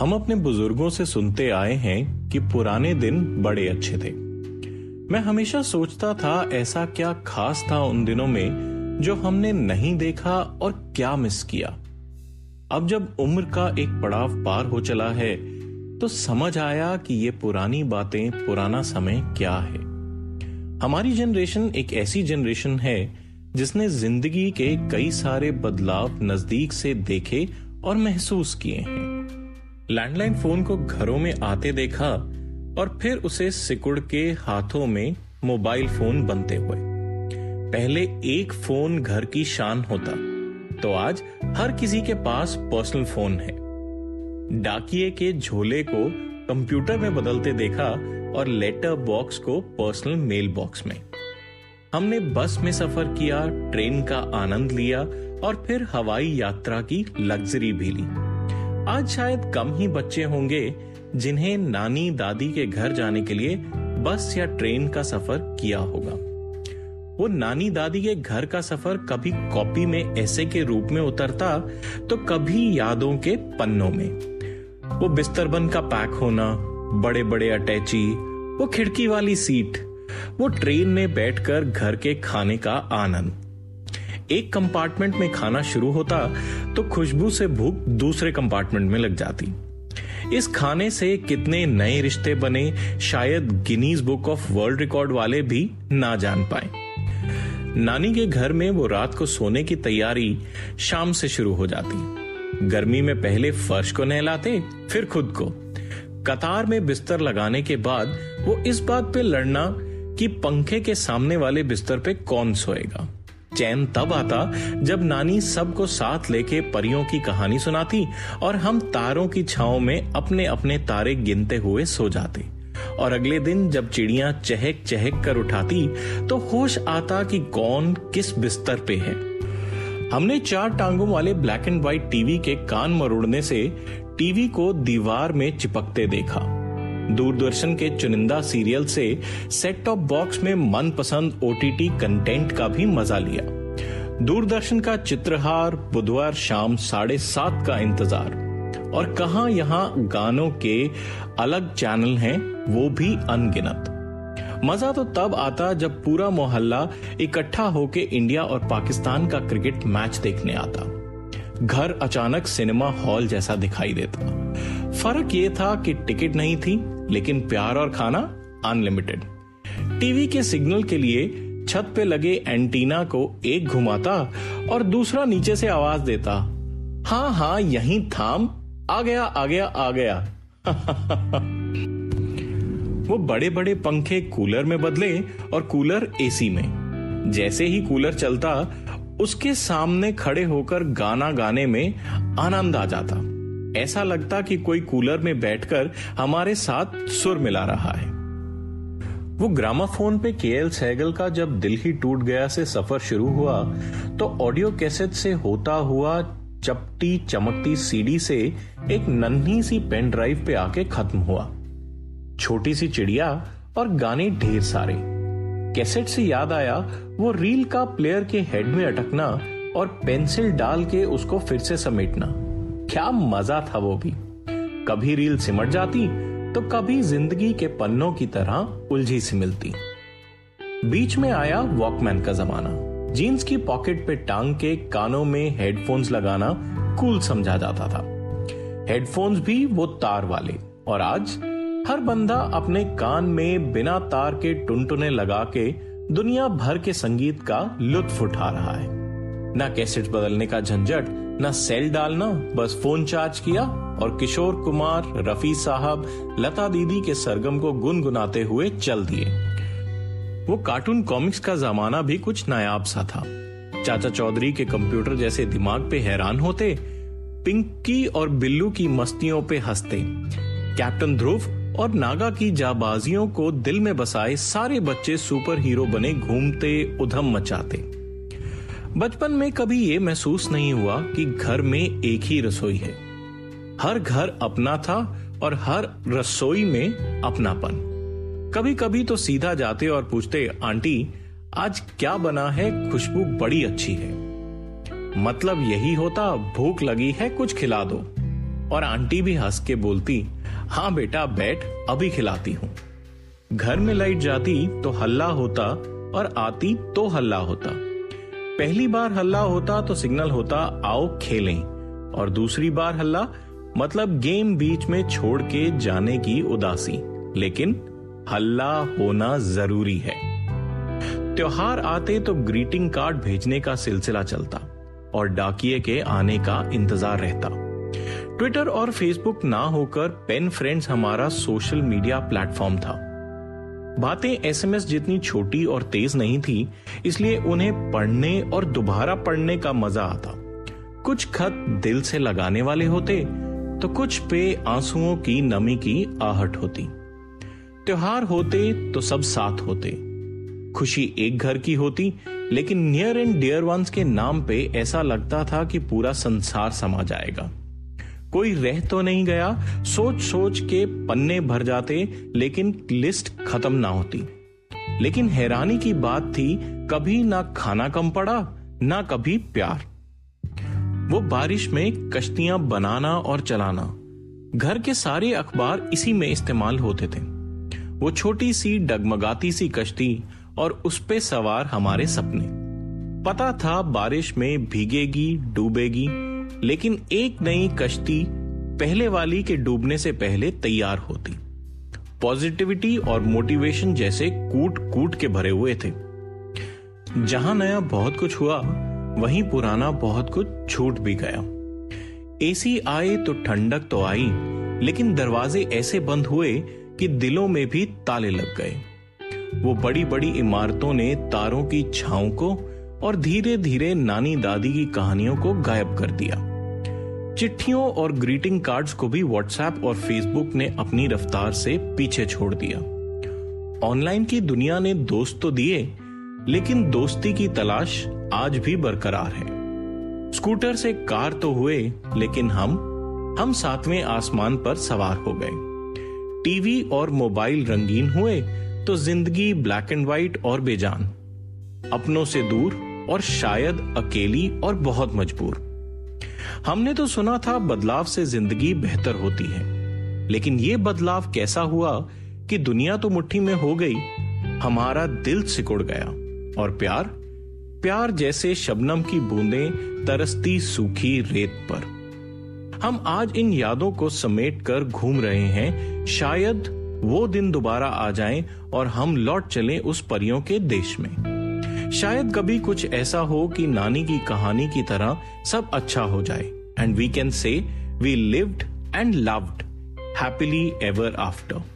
हम अपने बुजुर्गों से सुनते आए हैं कि पुराने दिन बड़े अच्छे थे। मैं हमेशा सोचता था ऐसा क्या खास था उन दिनों में जो हमने नहीं देखा और क्या मिस किया। अब जब उम्र का एक पड़ाव पार हो चला है तो समझ आया कि ये पुरानी बातें, पुराना समय क्या है। हमारी जनरेशन एक ऐसी जनरेशन है जिसने जिंदगी के कई सारे बदलाव नजदीक से देखे और महसूस किए हैं। लैंडलाइन फोन को घरों में आते देखा और फिर उसे सिकुड़ के हाथों में मोबाइल फोन बनते हुए। पहले एक फोन घर की शान होता, तो आज हर किसी के पास पर्सनल फोन है। डाकिये के झोले को कंप्यूटर में बदलते देखा और लेटर बॉक्स को पर्सनल मेल बॉक्स में। हमने बस में सफर किया, ट्रेन का आनंद लिया और फिर हवाई यात्रा की लग्जरी भी ली। आज शायद कम ही बच्चे होंगे जिन्हें नानी दादी के घर जाने के लिए बस या ट्रेन का सफर किया होगा। वो नानी दादी के घर का सफर कभी कॉपी में ऐसे के रूप में उतरता तो कभी यादों के पन्नों में। वो बिस्तरबन का पैक होना, बड़े बड़े अटैची, वो खिड़की वाली सीट, वो ट्रेन में बैठकर घर के खाने का आनंद। एक कंपार्टमेंट में खाना शुरू होता तो खुशबू से भूख दूसरे कंपार्टमेंट में लग जाती। इस खाने से कितने नए रिश्ते बने, शायद Guinness book of world record वाले भी ना जान पाए। नानी के घर में वो रात को सोने की तैयारी शाम से शुरू हो जाती। गर्मी में पहले फर्श को नहलाते, फिर खुद को। कतार में बिस्तर लगाने के बाद वो इस बात पे लड़ना कि पंखे के सामने वाले बिस्तर पे कौन सोएगा। चैन तब आता जब नानी सबको साथ लेके परियों की कहानी सुनाती और हम तारों की छाओं में अपने अपने तारे गिनते हुए सो जाते। और अगले दिन जब चिड़ियां चहक चहक कर उठाती तो होश आता कि कौन किस बिस्तर पे है। हमने चार टांगों वाले ब्लैक एंड व्हाइट टीवी के कान मरोड़ने से टीवी को दीवार में चिपकते देखा। दूरदर्शन के चुनिंदा सीरियल से सेट टॉप बॉक्स में मनपसंद ओटीटी कंटेंट का भी मजा लिया। दूरदर्शन का चित्रहार, बुधवार शाम 7:30 का इंतजार, और कहां यहां गानों के अलग चैनल हैं, वो भी अनगिनत। मजा तो तब आता जब पूरा मोहल्ला इकट्ठा होके इंडिया और पाकिस्तान का क्रिकेट मैच देखने आता। घर अचानक सिनेमा हॉल जैसा दिखाई देता। फर्क ये था कि टिकट नहीं थी, लेकिन प्यार और खाना अनलिमिटेड। टीवी के सिग्नल के लिए छत पे लगे एंटीना को एक घुमाता और दूसरा नीचे से आवाज देता, हाँ हाँ यहीं थाम, आ गया आ गया आ गया। वो बड़े बड़े पंखे कूलर में बदले और कूलर एसी में। जैसे ही कूलर चलता उसके सामने खड़े होकर गाना गाने में आनंद आ जाता। ऐसा लगता कि कोई कूलर में बैठकर हमारे साथ सुर मिला रहा है। वो ग्रामाफोन पे केएल सहगल का जब दिल ही टूट गया से सफर शुरू हुआ तो ऑडियो कैसेट से होता हुआ चपटी चमकती सीडी से एक नन्ही सी पेन ड्राइव पे आके खत्म हुआ। छोटी सी चिड़िया और गाने ढेर सारे। कैसेट से याद आया वो रील का प्लेयर के हेड में अटकना और पेंसिल डाल के उसको फिर से समेटना, क्या मजा था वो भी। कभी रील सिमट जाती तो कभी जिंदगी के पन्नों की तरह उलझी सी मिलती। बीच में आया वॉकमैन का जमाना। जीन्स की पॉकेट पे टांग के कानों में हेडफोन्स लगाना कूल समझा जाता था। हेडफोन्स भी वो तार वाले, और आज हर बंदा अपने कान में बिना तार के टुनटुने लगा के दुनिया भर के संगीत का लुत्फ उठा रहा है। ना कैसेट बदलने का झंझट, ना सेल डालना, बस फोन चार्ज किया और किशोर कुमार, रफी साहब, लता दीदी के सरगम को गुनगुनाते हुए चल दिए। वो कार्टून कॉमिक्स का जमाना भी कुछ नायाब सा था। चाचा चौधरी के कंप्यूटर जैसे दिमाग पे हैरान होते, पिंकी और बिल्लू की मस्तियों पे हंसते, कैप्टन ध्रुव और नागा की जाबाजियों को दिल में बसाए सारे बच्चे सुपर हीरो बने घूमते, उधम मचाते। बचपन में कभी ये महसूस नहीं हुआ कि घर में एक ही रसोई है। हर घर अपना था और हर रसोई में अपनापन। कभी कभी तो सीधा जाते और पूछते, आंटी आज क्या बना है, खुशबू बड़ी अच्छी है। मतलब यही होता, भूख लगी है कुछ खिला दो। और आंटी भी हंस के बोलती, हाँ बेटा बैठ, अभी खिलाती हूँ। घर में लाइट जाती तो हल्ला होता और आती तो हल्ला होता। पहली बार हल्ला होता तो सिग्नल होता आओ खेलें, और दूसरी बार हल्ला मतलब गेम बीच में छोड़ के जाने की उदासी। लेकिन हल्ला होना जरूरी है। त्योहार आते तो ग्रीटिंग कार्ड भेजने का सिलसिला चलता और डाकिये के आने का इंतजार रहता। ट्विटर और फेसबुक ना होकर पेन फ्रेंड्स हमारा सोशल मीडिया प्लेटफॉर्म था। बातें एसएमएस जितनी छोटी और तेज नहीं थी, इसलिए उन्हें पढ़ने और दोबारा पढ़ने का मजा आता। कुछ खत दिल से लगाने वाले होते तो कुछ पे आंसुओं की नमी की आहट होती। त्योहार होते तो सब साथ होते। खुशी एक घर की होती, लेकिन नियर एंड डियर वंस के नाम पे ऐसा लगता था कि पूरा संसार समा जाएगा। कोई रह तो नहीं गया, सोच सोच के पन्ने भर जाते, लेकिन लिस्ट खत्म ना होती। लेकिन हैरानी की बात थी, कभी ना खाना कम पड़ा, ना कभी प्यार। वो बारिश में कश्तियां बनाना और चलाना, घर के सारे अखबार इसी में इस्तेमाल होते थे। वो छोटी सी डगमगाती सी कश्ती और उस पे सवार हमारे सपने। पता था बारिश में भीगेगी, डूबेगी, लेकिन एक नई कश्ती पहले वाली के डूबने से पहले तैयार होती। पॉजिटिविटी और मोटिवेशन जैसे कूट कूट के भरे हुए थे। जहां नया बहुत कुछ हुआ, वहीं पुराना बहुत कुछ छूट भी गया। एसी आए तो ठंडक तो आई, लेकिन दरवाजे ऐसे बंद हुए कि दिलों में भी ताले लग गए। वो बड़ी बड़ी इमारतों ने तारों की छाओं को और धीरे धीरे नानी दादी की कहानियों को गायब कर दिया। चिट्ठियों और ग्रीटिंग कार्ड्स को भी व्हाट्सएप और फेसबुक ने अपनी रफ्तार से पीछे छोड़ दिया। ऑनलाइन की दुनिया ने दोस्त तो दिए, लेकिन दोस्ती की तलाश आज भी बरकरार है। स्कूटर से कार तो हुए, लेकिन हम सातवें आसमान पर सवार हो गए। टीवी और मोबाइल रंगीन हुए तो जिंदगी ब्लैक एंड व्हाइट और बेजान, अपनों से दूर और शायद अकेली और बहुत मजबूर। हमने तो सुना था बदलाव से जिंदगी बेहतर होती है, लेकिन ये बदलाव कैसा हुआ कि दुनिया तो मुट्ठी में हो गई, हमारा दिल सिकुड़ गया। और प्यार, प्यार जैसे शबनम की बूंदें तरसती सूखी रेत पर। हम आज इन यादों को समेट कर घूम रहे हैं। शायद वो दिन दोबारा आ जाएं और हम लौट चलें उस परियों के देश में। शायद कभी कुछ ऐसा हो कि नानी की कहानी की तरह सब अच्छा हो जाए, and we can say we lived and loved happily ever after.